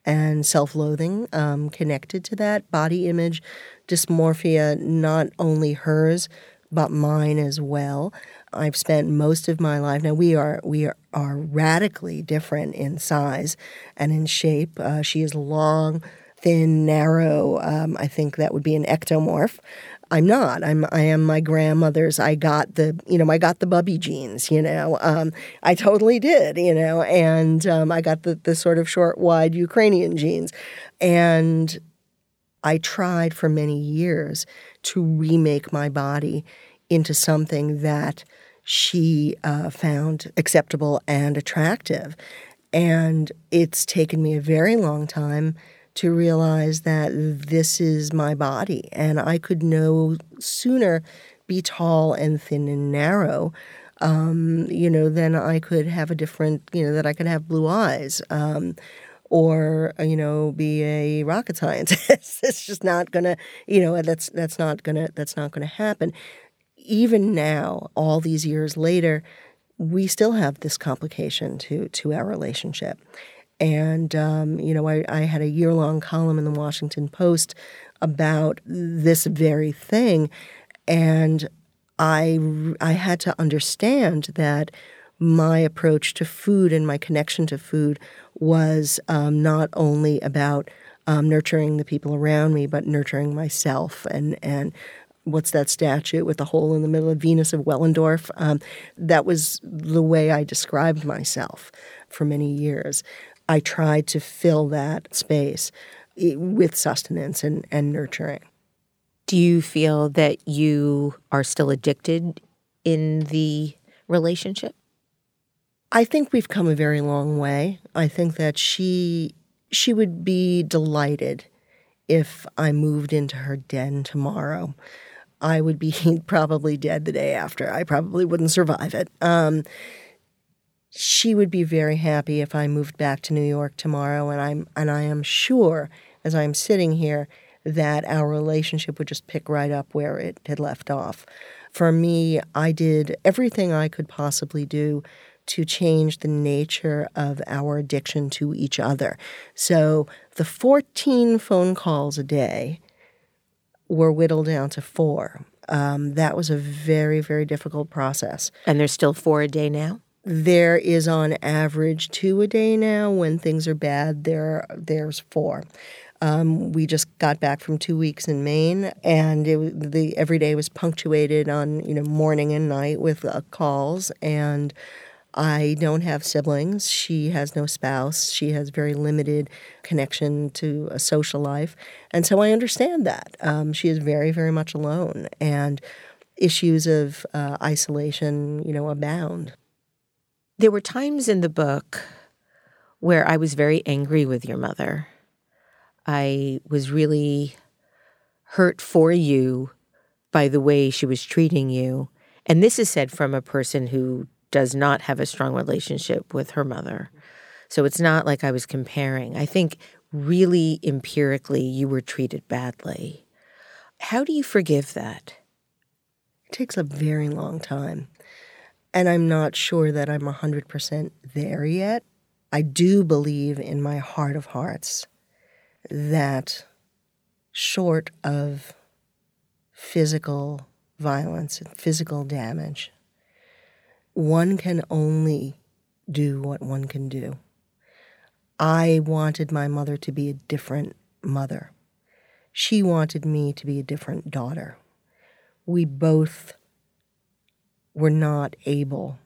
and self-loathing um, connected to that. Body image dysmorphia, not only hers, but mine as well. I've spent most of my life, now we are we are, are radically different in size and in shape. Uh, she is long, thin, narrow. Um, I think that would be an ectomorph. I'm not. I'm. I am my grandmother's. I got the. You know. I got the bubby jeans. You know. Um, I totally did. You know. And um, I got the the sort of short, wide Ukrainian jeans. And I tried for many years to remake my body into something that she uh, found acceptable and attractive. And it's taken me a very long time to realize that this is my body, and I could no sooner be tall and thin and narrow, um, you know, than I could have a different, you know, that I could have blue eyes um, or, you know, be a rocket scientist. It's just not gonna, you know, that's that's not gonna that's not gonna happen. Even now, all these years later, we still have this complication to to our relationship. And, um, you know, I, I had a year-long column in the Washington Post about this very thing. And I, I had to understand that my approach to food and my connection to food was um, not only about um, nurturing the people around me, but nurturing myself and, and what's that statue with the hole in the middle of Venus of Wellendorf? Um, that was the way I described myself for many years. I tried to fill that space with sustenance and, and nurturing. Do you feel that you are still addicted in the relationship? I think we've come a very long way. I think that she she would be delighted if I moved into her den tomorrow. I would be probably dead the day after. I probably wouldn't survive it. Um, she would be very happy if I moved back to New York tomorrow, and I'm and I am sure, as I'm sitting here, that our relationship would just pick right up where it had left off. For me, I did everything I could possibly do to change the nature of our addiction to each other. So the fourteen phone calls a day were whittled down to four. Um, that was a very, very difficult process. And there's still four a day now? There is on average two a day now. When things are bad, there there's four. Um, we just got back from two weeks in Maine, and it, the every day was punctuated on you know morning and night with uh, calls. And I don't have siblings. She has no spouse. She has very limited connection to a social life, and so I understand that um, she is very, very much alone, and issues of uh, isolation, you know, abound. There were times in the book where I was very angry with your mother. I was really hurt for you by the way she was treating you. And this is said from a person who does not have a strong relationship with her mother. So it's not like I was comparing. I think really empirically you were treated badly. How do you forgive that? It takes a very long time. And I'm not sure that I'm one hundred percent there yet. I do believe in my heart of hearts that short of physical violence and physical damage, one can only do what one can do. I wanted my mother to be a different mother. She wanted me to be a different daughter. We both were not able.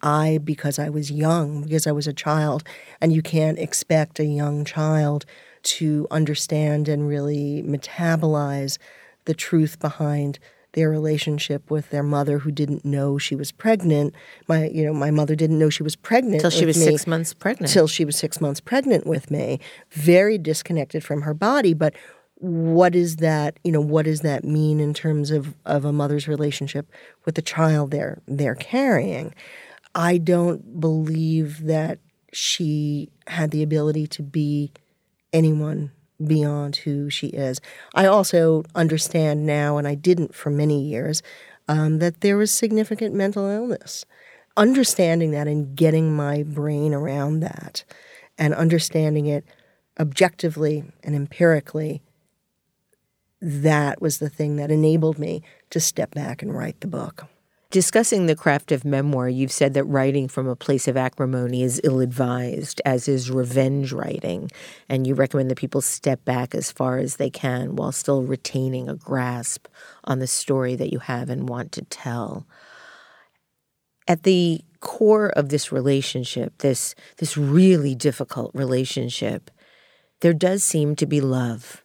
I, because I was young, because I was a child, and you can't expect a young child to understand and really metabolize the truth behind their relationship with their mother, who didn't know she was pregnant. My, you know, my mother didn't know she was pregnant till she was me, six months pregnant. Till she was six months pregnant with me, very disconnected from her body. But what is that? You know, what does that mean in terms of, of a mother's relationship with the child they're they're carrying? I don't believe that she had the ability to be anyone beyond who she is. I also understand now, and I didn't for many years, um, that there was significant mental illness. Understanding that and getting my brain around that and understanding it objectively and empirically, that was the thing that enabled me to step back and write the book. Discussing the craft of memoir, you've said that writing from a place of acrimony is ill-advised, as is revenge writing, and you recommend that people step back as far as they can while still retaining a grasp on the story that you have and want to tell. At the core of this relationship, this, this really difficult relationship, there does seem to be love.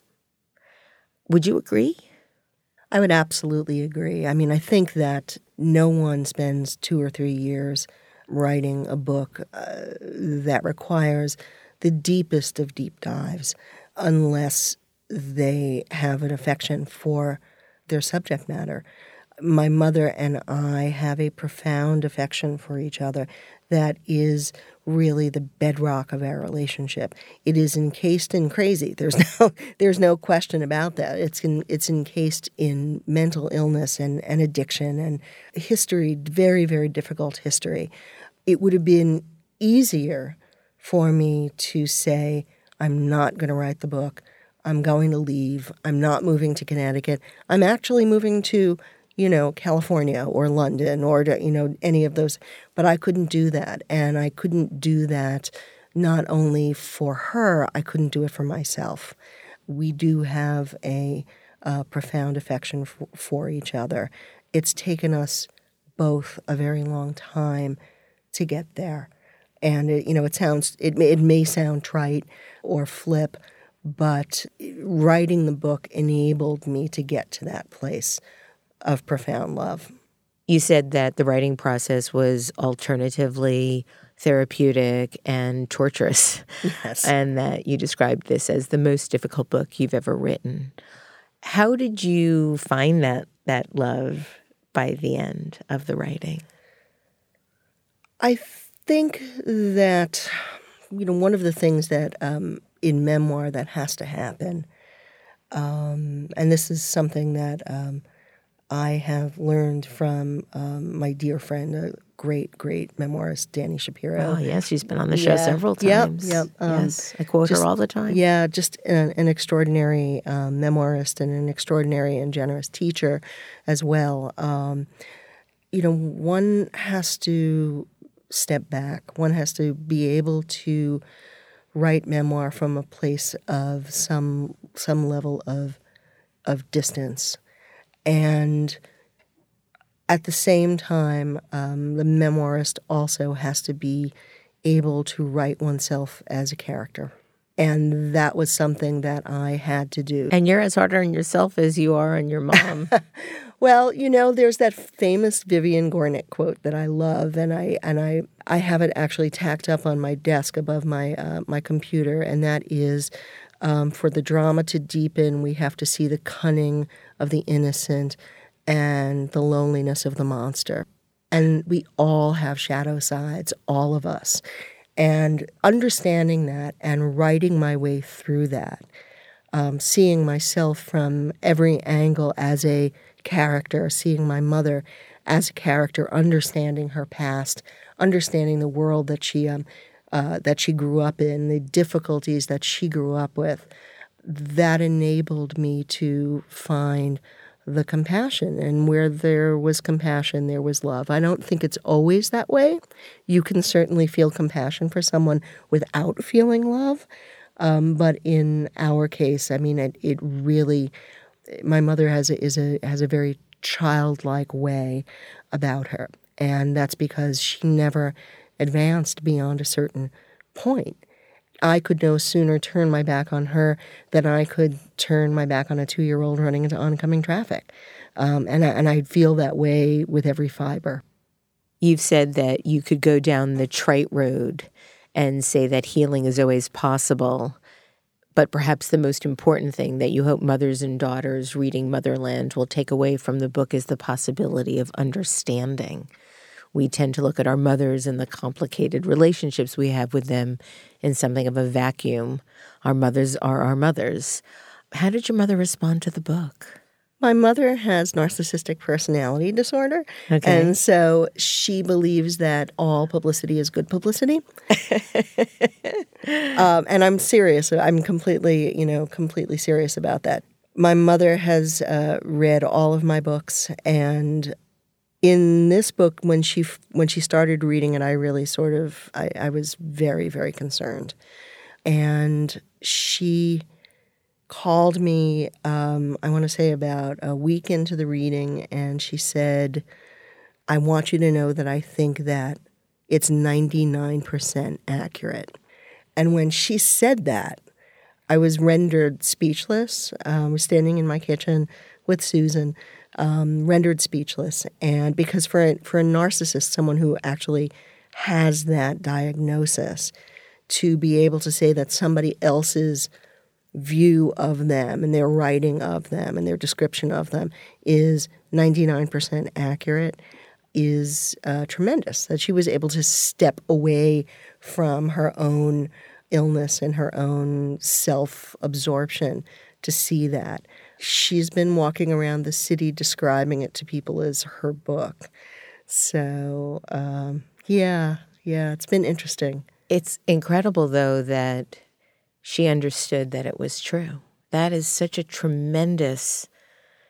Would you agree? I would absolutely agree. I mean, I think that no one spends two or three years writing a book uh, that requires the deepest of deep dives unless they have an affection for their subject matter. My mother and I have a profound affection for each other that is really the bedrock of our relationship. It is encased in crazy. There's no there's no question about that. It's in, it's encased in mental illness and, and addiction and history, very, very difficult history. It would have been easier for me to say, I'm not going to write the book. I'm going to leave. I'm not moving to Connecticut. I'm actually moving to you know, California or London or, you know, any of those. But I couldn't do that. And I couldn't do that not only for her, I couldn't do it for myself. We do have a uh, profound affection for, for each other. It's taken us both a very long time to get there. And, it, you know, it sounds, it, it may sound trite or flip, but writing the book enabled me to get to that place of profound love. You said that the writing process was alternatively therapeutic and torturous. Yes. And that you described this as the most difficult book you've ever written. How did you find that that love by the end of the writing? I think that, you know, one of the things that um, in memoir that has to happen, um, and this is something that um, I have learned from um, my dear friend, a great, great memoirist, Dani Shapiro. Oh, yes. She's been on the show yeah. several times. Yep, yep. Um, yes. I quote just, her all the time. Yeah, just an, an extraordinary um, memoirist and an extraordinary and generous teacher as well. Um, you know, one has to step back. One has to be able to write memoir from a place of some some level of of distance, and at the same time, um, the memoirist also has to be able to write oneself as a character, and that was something that I had to do. And you're as hard on yourself as you are on your mom. Well, you know, there's that famous Vivian Gornick quote that I love, and I and I, I have it actually tacked up on my desk above my uh, my computer, and that is, um, for the drama to deepen, we have to see the cunning of the innocent and the loneliness of the monster. And we all have shadow sides, all of us. And understanding that and writing my way through that, um, seeing myself from every angle as a character, seeing my mother as a character, understanding her past, understanding the world that she um, uh, that she grew up in, the difficulties that she grew up with, that enabled me to find the compassion. And where there was compassion, there was love. I don't think it's always that way. You can certainly feel compassion for someone without feeling love. Um, but in our case, I mean, it, it really... My mother has a, is a has a very childlike way about her, and that's because she never advanced beyond a certain point. I could no sooner turn my back on her than I could turn my back on a two-year-old running into oncoming traffic, um, and I, and I feel that way with every fiber. You've said that you could go down the trite road and say that healing is always possible. But perhaps the most important thing that you hope mothers and daughters reading Motherland will take away from the book is the possibility of understanding. We tend to look at our mothers and the complicated relationships we have with them in something of a vacuum. Our mothers are our mothers. How did your mother respond to the book? My mother has narcissistic personality disorder, okay. And so she believes that all publicity is good publicity. um, and I'm serious. I'm completely, you know, completely serious about that. My mother has uh, read all of my books, and in this book, when she when she started reading it, I really sort of I, I was very, very concerned, and she called me, um, I want to say about a week into the reading, and she said, I want you to know that I think that it's ninety-nine percent accurate. And when she said that, I was rendered speechless. Um, we're standing in my kitchen with Susan, um, rendered speechless. And because for a, for a narcissist, someone who actually has that diagnosis, to be able to say that somebody else's view of them and their writing of them and their description of them is ninety-nine percent accurate is uh, tremendous, that she was able to step away from her own illness and her own self-absorption to see that. She's been walking around the city describing it to people as her book. So, um, yeah, yeah, it's been interesting. It's incredible, though, that she understood that it was true. That is such a tremendous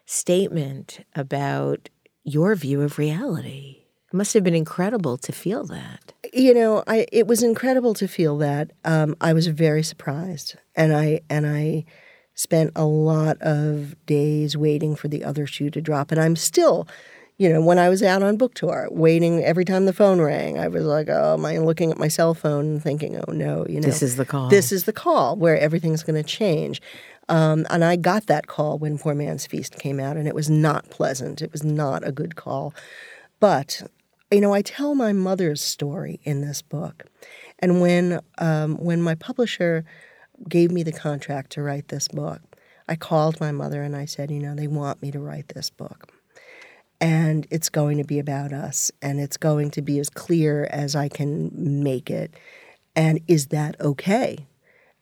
statement about your view of reality. It must have been incredible to feel that. You know, I, it was incredible to feel that. Um, I was very surprised, and I and I spent a lot of days waiting for the other shoe to drop. And I'm still, you know, when I was out on book tour, waiting every time the phone rang, I was like, oh, am I looking at my cell phone and thinking, oh, no, you know. This is the call. This is the call where everything's going to change. Um, and I got that call when Poor Man's Feast came out, and it was not pleasant. It was not a good call. But You know, I tell my mother's story in this book. And when um, when my publisher gave me the contract to write this book, I called my mother and I said, you know, they want me to write this book. And it's going to be about us, and it's going to be as clear as I can make it. And is that okay?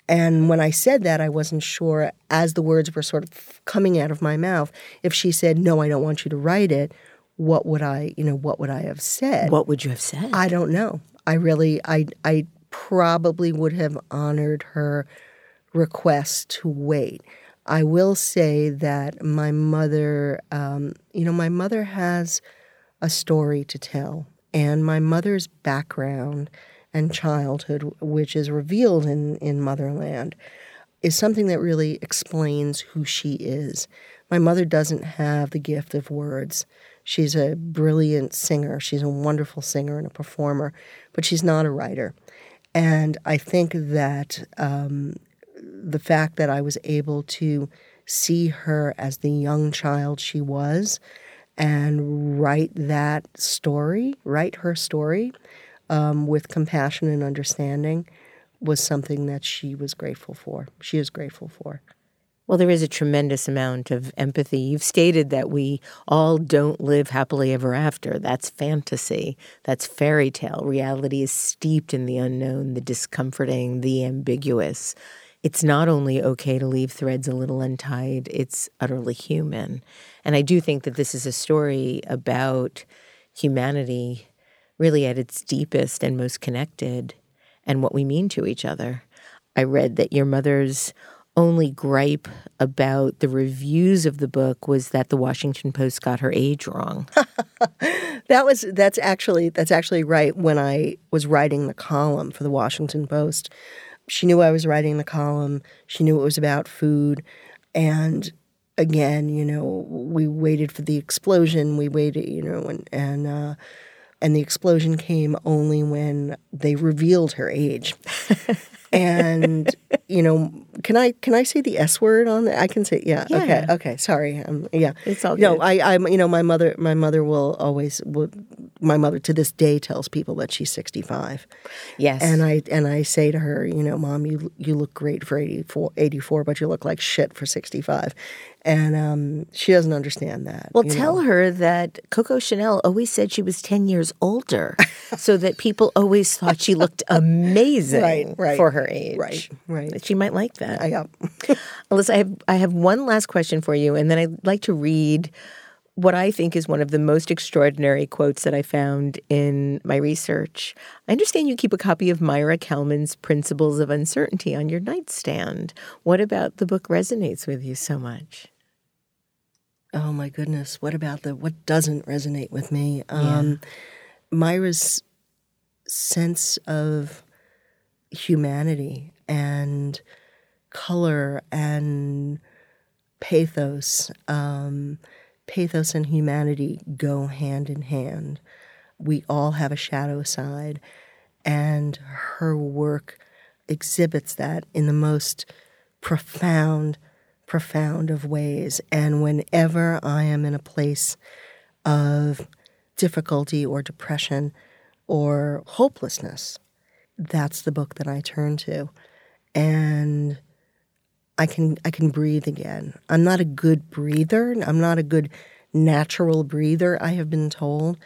And when I said that, I wasn't sure, as the words were sort of coming out of my mouth, if she said, no, I don't want you to write it, what would I, you know, what would I have said? What would you have said? I don't know. I really, I, I probably would have honored her request to wait. I will say that my mother, um, you know, my mother has a story to tell. And my mother's background and childhood, which is revealed in, in Motherland, is something that really explains who she is. My mother doesn't have the gift of words. She's a brilliant singer. She's a wonderful singer and a performer, but she's not a writer. And I think that um, the fact that I was able to see her as the young child she was and write that story, write her story um, with compassion and understanding was something that she was grateful for. She is grateful for. Well, there is a tremendous amount of empathy. You've stated that we all don't live happily ever after. That's fantasy. That's fairy tale. Reality is steeped in the unknown, the discomforting, the ambiguous. It's not only okay to leave threads a little untied, it's utterly human. And I do think that this is a story about humanity really at its deepest and most connected and what we mean to each other. I read that your mother's only gripe about the reviews of the book was that the Washington Post got her age wrong. That was that's actually that's actually right. When I was writing the column for the Washington Post, she knew I was writing the column. She knew it was about food, and again, you know, we waited for the explosion. We waited, you know, and and uh, and the explosion came only when they revealed her age. And, you know, can I can I say the S word on that? I can say, yeah, yeah. okay, okay, sorry. Um, yeah. It's all good. No, I, I'm, you know, my mother, my mother will always, will, my mother to this day tells people that she's sixty-five. Yes. And I and I say to her, you know, Mom, you you look great for eighty-four, but you look like shit for sixty-five. And um, she doesn't understand that. Well, tell know. her that Coco Chanel always said she was ten years older so that people always thought she looked amazing right, right, for her age. Right, right. She might like that. I, yeah. Alyssa, I have, I have one last question for you, and then I'd like to read what I think is one of the most extraordinary quotes that I found in my research. I understand you keep a copy of Myra Kalman's Principles of Uncertainty on your nightstand. What about the book resonates with you so much? Oh, my goodness. What about the what doesn't resonate with me? Um, yeah. Myra's sense of humanity and color and pathos. Um, pathos and humanity go hand in hand. We all have a shadow side, and her work exhibits that in the most profound profound of ways. And whenever I am in a place of difficulty or depression or hopelessness, that's the book that I turn to. And I can I can breathe again. I'm not a good breather. I'm not a good natural breather, I have been told.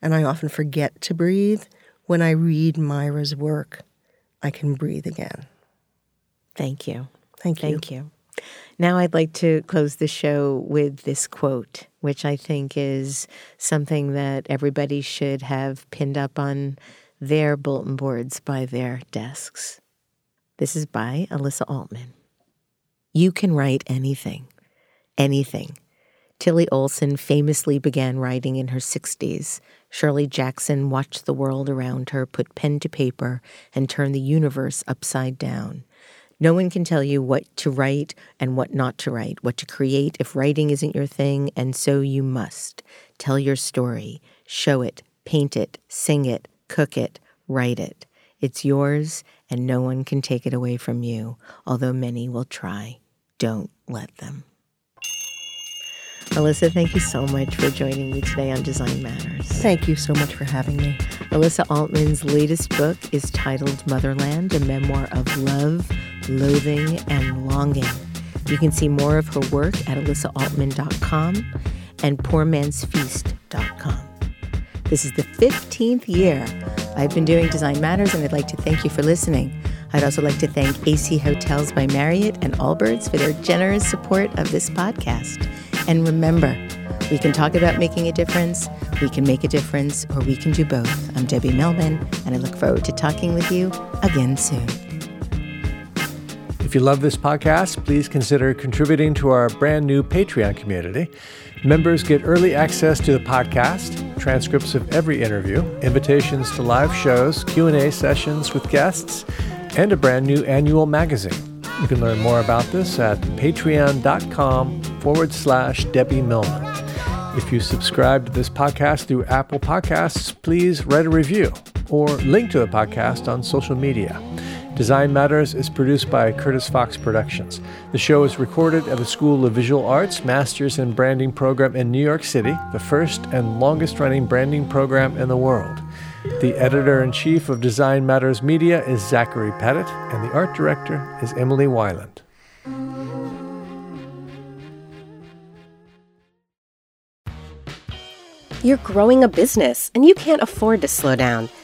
And I often forget to breathe. When I read Myra's work, I can breathe again. Thank you. Thank you. Thank you. Now I'd like to close the show with this quote, which I think is something that everybody should have pinned up on their bulletin boards by their desks. This is by Alyssa Altman. You can write anything, anything. Tillie Olson famously began writing in her sixties. Shirley Jackson watched the world around her, put pen to paper, and turned the universe upside down. No one can tell you what to write and what not to write, what to create if writing isn't your thing, and so you must. Tell your story. Show it. Paint it. Sing it. Cook it. Write it. It's yours, and no one can take it away from you, although many will try. Don't let them. Alyssa, thank you so much for joining me today on Design Matters. Thank you so much for having me. Alyssa Altman's latest book is titled Motherland, a memoir of love, loathing, and longing. You can see more of her work at alyssa altman dot com and poor man's feast dot com. This is the fifteenth year I've been doing Design Matters, and I'd like to thank you for listening. I'd also like to thank A C Hotels by Marriott and Allbirds for their generous support of this podcast. And remember, we can talk about making a difference, we can make a difference, or we can do both. I'm Debbie Millman, and I look forward to talking with you again soon. If you love this podcast, please consider contributing to our brand new Patreon community. Members get early access to the podcast, transcripts of every interview, invitations to live shows, Q and A sessions with guests, and a brand new annual magazine. You can learn more about this at patreon.com forward slash Debbie Millman. If you subscribe to this podcast through Apple Podcasts, please write a review or link to the podcast on social media. Design Matters is produced by Curtis Fox Productions. The show is recorded at the School of Visual Arts Masters in Branding program in New York City, the first and longest-running branding program in the world. The editor-in-chief of Design Matters Media is Zachary Pettit, and the art director is Emily Weiland. You're growing a business, and you can't afford to slow down.